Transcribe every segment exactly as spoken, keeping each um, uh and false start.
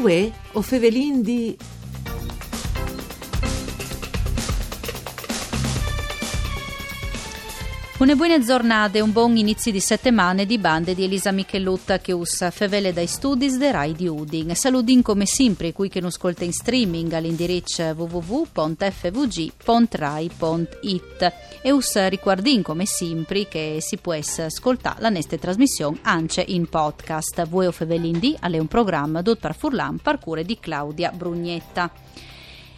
Uè, o Fevelin di... Una buona giornata e un buon inizio di settimana di bande di Elisa Michellutta che usa fevele dai studi de Rai di Udin. Saludin come sempre qui che non ascolta in streaming all'indirizzo w w w punto f v g punto rai punto i t e us ricordin come sempre che si può ascoltare la nostra trasmissione anche in podcast. Vuoi o fevelin di alle un programma dot par Furlan parcure di Claudia Brugnetta.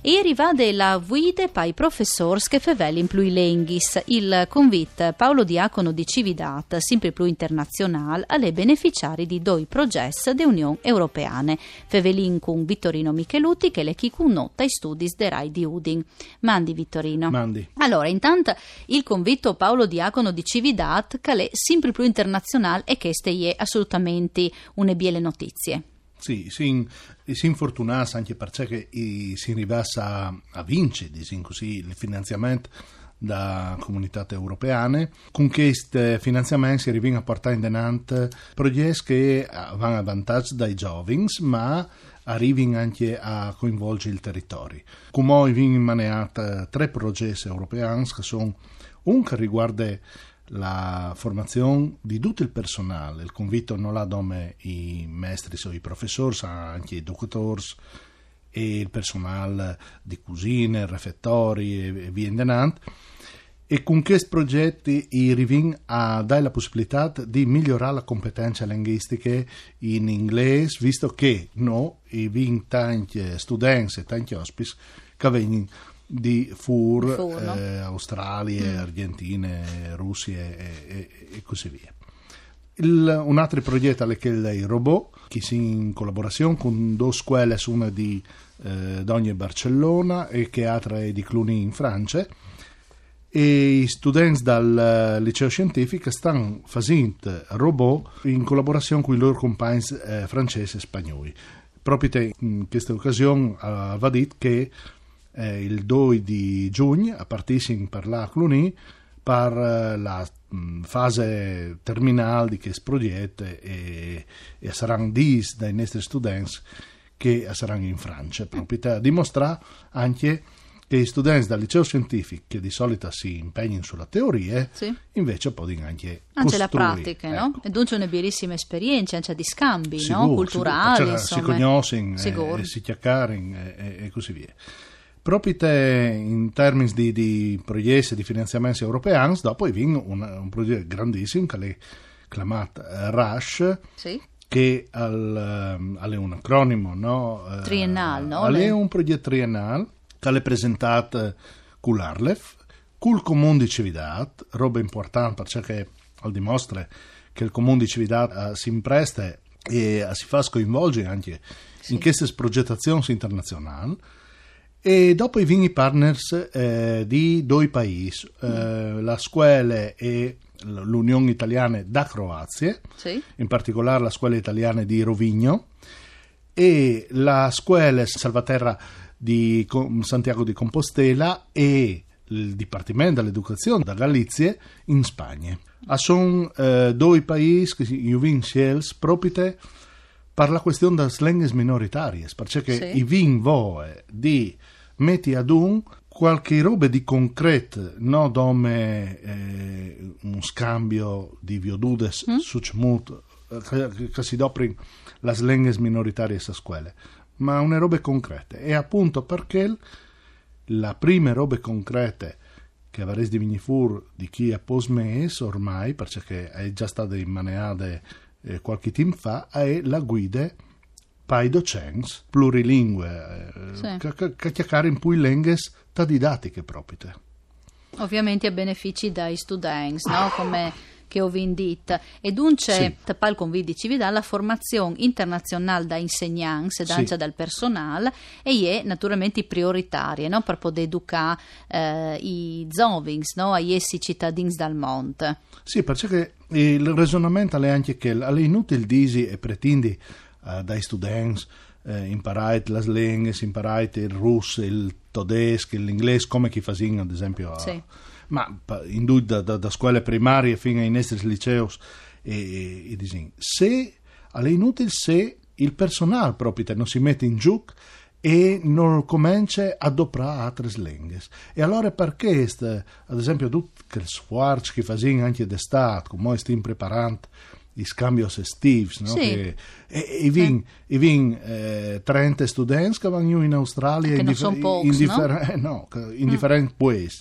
E arrivade la guida pai professors che fevelin plui lenghis, il convit Paolo Diacono di Cividat, sempre più internazional, alle beneficiari di doi progetti de Unione Europeane, fevelin con Vittorino Micheluti che le chi nota i studis de Rai di Udin. Mandi Vittorino. Mandi. Allora, intanto il convitto Paolo Diacono di Cividat che le sempre più internazional e che ste è assolutamente une biele notizie. Sì, sì, si infortunasse anche perché si arrivasse a, a vincere diciamo così, il finanziamento da comunità europeane. Con questo finanziamento si arriva a portare in denante progetti che vanno a vantaggio dai giovani, ma arrivano anche a coinvolgere il territorio. Come ho inmaneato tre progetti europei che sono un che riguarda la formazione di tutto il personale. Il convitto non l'ha dome i maestri o i professori, ma anche i dottori e il personale di cucina, refettori e via in denant. E con questi progetti i Rivin ha dato la possibilità di migliorare la competenza linguistica in inglese, visto che no, i Vin tanti studenti e tanti ospiti che vengono di Fur, Fur no? eh, Australia, mm. Argentina, Russia e, e, e così via. Il, un altro progetto è quello dei robot, che si in collaborazione con due scuole, una di eh, Dogne e Barcellona e che altra è di Cluny in Francia. E i studenti dal liceo scientifico stanno facendo robot in collaborazione con i loro compagni eh, francesi e spagnoli. Proprio in questa occasione eh, va detto che Eh, il due di giugno a partire per la Cluny per eh, la mh, fase terminale di questo progetto e, e saranno dieci dai nostri studenti che saranno in Francia proprio per dimostrare anche che i studenti dal liceo scientifico che di solito si impegnano sulla teoria sì. Invece possono anche anche la pratica ecco. No? E dunque una bellissima esperienza anche di scambi sicur, no? Culturali si conoscono eh, si chiacchierano eh, e così via. Proprio in termini di, di progetti di finanziamenti europei, dopo è venuto un, un progetto grandissimo che è chiamato RASH, sì. Che al, è un acronimo no? Triennale, no? È un progetto triennale che è presentato con l'Arlef, col Comune di Cividat, roba importante perché al dimostra che il Comune di Cividat uh, si impresta e uh, si fa coinvolgere anche sì. In queste progettazioni internazionali. E dopo i vini partners eh, di due paesi, eh, mm. la scuola e l'Unione Italiana da Croazia, sì. In particolare la scuola italiana di Rovigno e la scuola Salvaterra di Santiago di Compostela e il Dipartimento dell'Educazione da Galizia in Spagna. Mm. Sono eh, due paesi che si vincono proprio per la questione delle lingue minoritarie, perché sì. I vin voe di metti ad un qualche roba di concreto, non come eh, un scambio di viodudes mm? succmut che, che si doprono le lingue minoritarie a scuole, ma una roba concreta. E appunto perché la prima roba concreta che avrei di vinifur di chi ha posmees ormai, perché è già stata immaneata qualche team fa è la guida per i docenti plurilingue sì. Che chiacchiera in più lingue da didattiche proprie ovviamente a benefici dai studenti no? Come che ho vendita e dunque sì. Tapal convidi ci dà la formazione internazionale da insegnanti e sì. Dal personale e è naturalmente prioritaria no? Per poter educare eh, i zovings no? A essi cittadini dal mondo sì perché il ragionamento è anche che è inutile disi e pretindi eh, dai studenti eh, imparare le lingue imparare il russo il tedesco l'inglese come chi fasino ad esempio a, sì. Ma in due da, da, da scuole primarie fino ai nostri licei e, e, e disin. Se è inutile se il personale proprietario non si mette in gioco e non comincia a doppiare altre lingue. E allora perché, est, ad esempio, tutto il sforzo che facciamo anche d'estate, come stiamo preparando i scambi estivi, no? Sì. Che, e, e vin, sì. e vin eh, trenta studenti che vanno in Australia in, differ- pochi, in, differ- no? No, in mm. differenti paesi.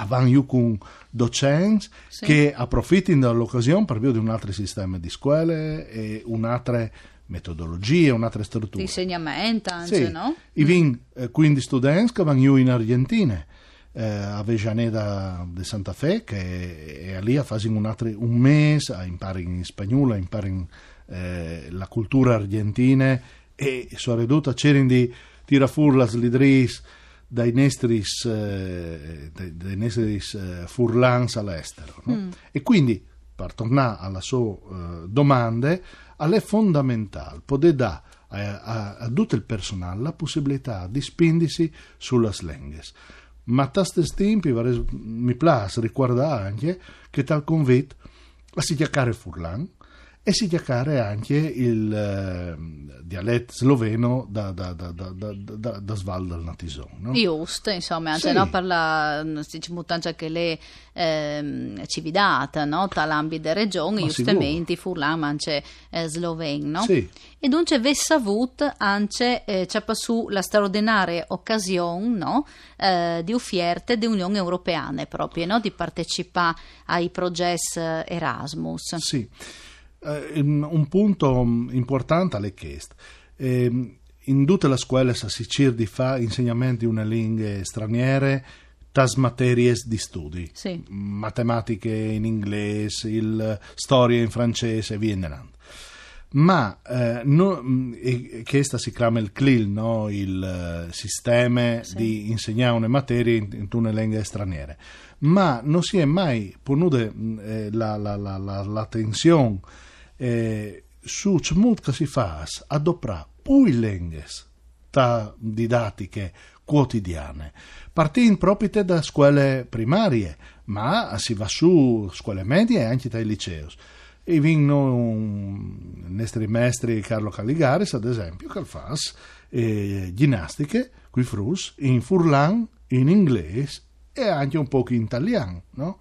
Avanno con docenti sì. che approfittano dell'occasione per via di un altro sistema di scuole e un'altra metodologia, un'altra struttura. Insegnamento anche, sì. no? I vin eh, quindi studenti che vanno in Argentina, eh, a Avellaneda de Santa Fe, che è lì a fare un, un mese, a imparare in spagnolo, a imparare eh, la cultura argentina e sono ridotta a cercare di tirare fuori le slidris dai nestris, eh, dai nestris eh, furlans all'estero. No? Mm. E quindi, per tornare alla sua eh, domanda, è fondamentale poter dare a, a, a tutto il personale la possibilità di spingersi sulle lingue. Ma a questo tempo mi piace ricordare anche che tal convito si chiacchiare furlan e si chiacchiare anche il eh, dialetto sloveno da, da, da, da, da, da, da Sval del Natison. No? Giusto, insomma, anche sì. no, per la diciamo, anche che le eh, cividata, no? Tra l'ambito delle regioni, giustamente, furlan, ma anche eh, sloven, no? Sì. E dunque vi savut anche eh, c'è passù la straordinaria occasione, no? Eh, di offerte dell'Unione Europea, proprio, no? Di partecipare ai progetti Erasmus. Sì. Uh, un punto importante è questo. Eh, in tutte le scuole si cerca di fare insegnamento di una lingua straniera tas materie di studi, sì. matematiche in inglese, il, storia in francese e via andando. Ma eh, no, e, questa si chiama il C L I L, no? Il uh, sistema sì. di insegnare una materia in, in una lingua straniera. Ma non si è mai ponuta eh, la, la, la, la, l'attenzione eh, su ciò che si fa ad operare più lingue didattiche quotidiane, partendo proprio da scuole primarie, ma si va su scuole medie e anche dai licei. E vengono nostri maestri Carlo Caligaris, ad esempio, che fa eh, ginnastiche, qui frus, in furlan, in inglese e anche un po' in italiano. No?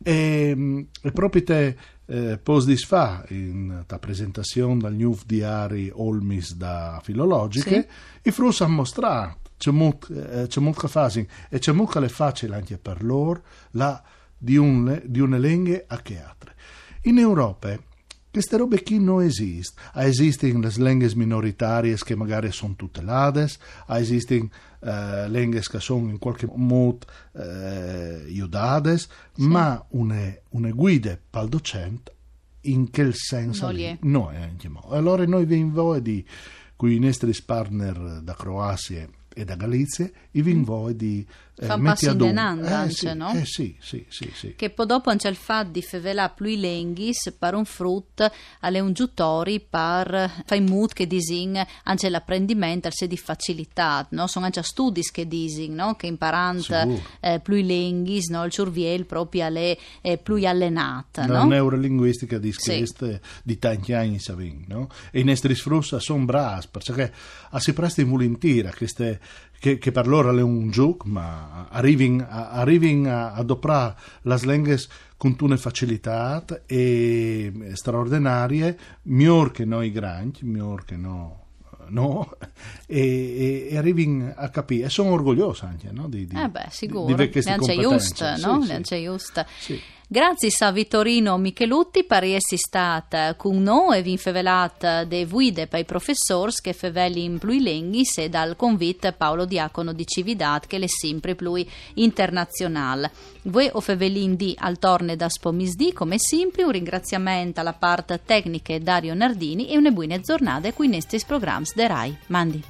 E, e proprio te eh, posdisfa in ta presentazione dal New Diari Olmis da Filologiche, sì. i frus hanno mostrato, c'è molto, eh, c'è molto fasi e c'è molto le facile anche per loro, la di una lingua a che altre. In Europa queste robe qui non esistono. Esistono le lingue minoritarie che magari sono tutelate, esistono eh, lingue che sono in qualche modo eh, aiutate, sì. ma una, una guida per il docente in che senso non è anche mo. Allora noi vi invito di, con i nostri partner da Croazia e da Galizia, i vinvoi di eh, fa metti ad un eh, sì, no? Eh, sì, sì, sì, sì. Che poi dopo c'è il fatto di fevelà plui lenghis per un frutto alle un giutori per fai mood che disin anche l'apprendimento se di facilità, no? Sono anche studi che disin, no? Che imparant eh, plui lenghis, no? Il cerviel proprio alle eh, plui allenata, no? La neurolinguistica di sì. di tanti anni savin, no? E i nostri frussa son bras, perché a si presti volentieri a queste Che, che per loro è un gioco, ma arrivano a adoperare le lingue con una facilità e straordinarie, miglior che noi grandi, miglior che no. No? E, e, e arrivano a capire e sono orgoglioso anche no? di, di, eh beh, sicuro. Di queste competenze just, no? sì, sì. Just. Sì. Grazie a Vittorino Micheluti per essere stato con noi e vi infevelate dei guide per i professori che feveli in plui lenghis e dal convit Paolo Diacono di Cividat che le sempre plui internazionale. Voi o fevelin di al torne da spomisdì come sempre un ringraziamento alla parte tecnica Dario Nardini e una buona giornata qui in questi programmi de Rai. Mandi.